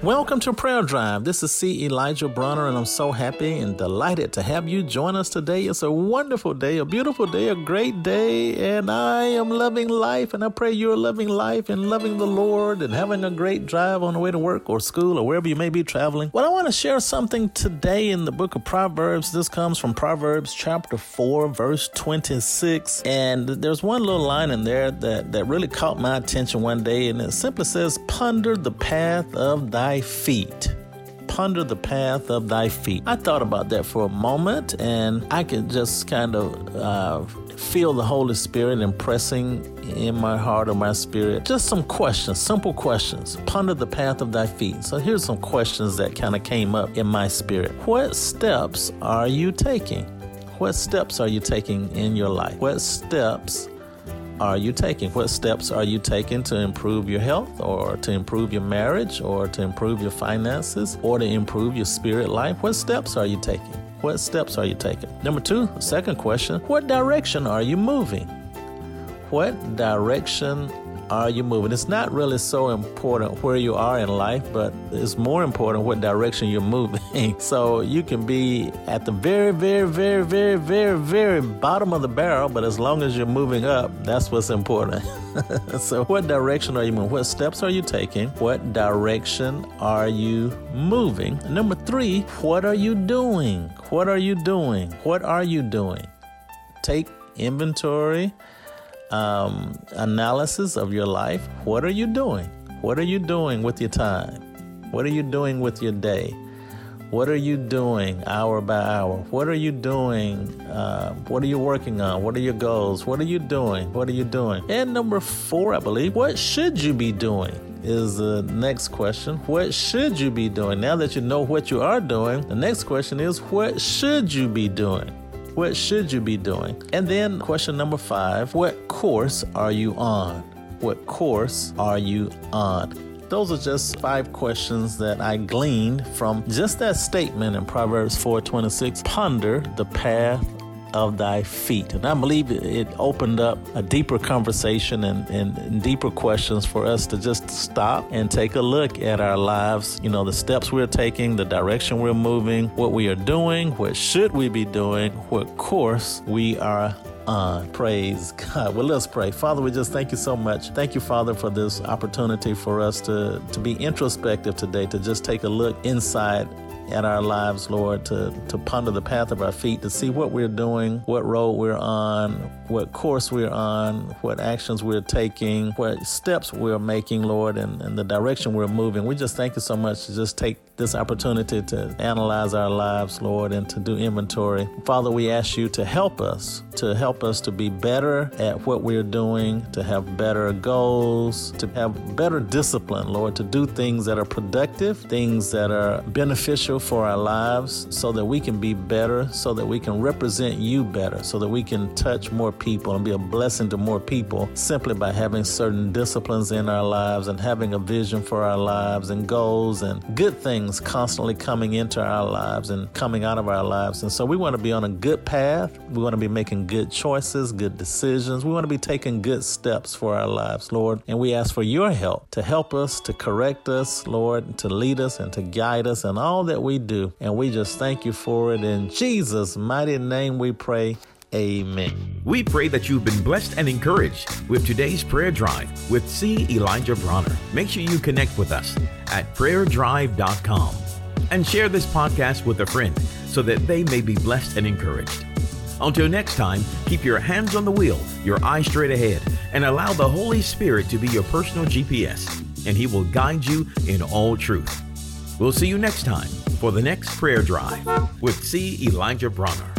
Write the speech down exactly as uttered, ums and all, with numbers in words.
Welcome to Prayer Drive. This is C. Elijah Bronner, and I'm so happy and delighted to have you join us today. It's a wonderful day, a beautiful day, a great day, and I am loving life, and I pray you're loving life and loving the Lord and having a great drive on the way to work or school or wherever you may be traveling. Well, I want to share something today in the book of Proverbs. This comes from Proverbs chapter four, verse twenty-six, and there's one little line in there that, that really caught my attention one day, and it simply says, "Ponder the path of thy feet. Ponder the path of thy feet." I thought about that for a moment, and I could just kind of uh, feel the Holy Spirit impressing in my heart or my spirit. Just some questions, simple questions. Ponder the path of thy feet. So here's some questions that kind of came up in my spirit. What steps are you taking? What steps are you taking in your life? What steps are you taking? What steps are you taking to improve your health or to improve your marriage or to improve your finances or to improve your spirit life? What steps are you taking? What steps are you taking? Number two, second question, what direction are you moving? What direction are you moving? It's not really so important where you are in life, but it's more important what direction you're moving. So you can be at the very, very, very, very, very, very bottom of the barrel, but as long as you're moving up, that's what's important. So what direction are you moving? What steps are you taking? What direction are you moving? Number three, what are you doing? What are you doing? What are you doing? Take inventory. Um, analysis of your life. What are you doing? What are you doing with your time? What are you doing with your day? What are you doing hour by hour? What are you doing? Uh, what are you working on? What are your goals? What are you doing? What are you doing? And number four, I believe, what should you be doing? Is the next question. What should you be doing? Now that you know what you are doing, the next question is, what should you be doing? What should you be doing? And then question number five, what course are you on? What course are you on? Those are just five questions that I gleaned from just that statement in Proverbs four twenty-six, ponder the path of thy feet. And I believe it opened up a deeper conversation and, and deeper questions for us to just stop and take a look at our lives, you know, the steps we're taking, the direction we're moving, what we are doing, what should we be doing, what course we are Uh, praise God. Well, let's pray. Father, we just thank you so much. Thank you, Father, for this opportunity for us to, to be introspective today, to just take a look inside at our lives, Lord, to, to ponder the path of our feet, to see what we're doing, what road we're on, what course we're on, what actions we're taking, what steps we're making, Lord, and, and the direction we're moving. We just thank you so much to just take this opportunity to analyze our lives, Lord, and to do inventory. Father, we ask you to help us, to help us to be better at what we're doing, to have better goals, to have better discipline, Lord, to do things that are productive, things that are beneficial for our lives so that we can be better, so that we can represent you better, so that we can touch more people and be a blessing to more people simply by having certain disciplines in our lives and having a vision for our lives and goals and good things constantly coming into our lives and coming out of our lives. And so we want to be on a good path. We want to be making good choices. Choices, good decisions. We want to be taking good steps for our lives, Lord. And we ask for your help to help us, to correct us, Lord, to lead us and to guide us in all that we do. And we just thank you for it. In Jesus' mighty name we pray. Amen. We pray that you've been blessed and encouraged with today's Prayer Drive with C. Elijah Bronner. Make sure you connect with us at prayer drive dot com and share this podcast with a friend so that they may be blessed and encouraged. Until next time, keep your hands on the wheel, your eyes straight ahead, and allow the Holy Spirit to be your personal G P S, and He will guide you in all truth. We'll see you next time for the next Prayer Drive with C. Elijah Bronner.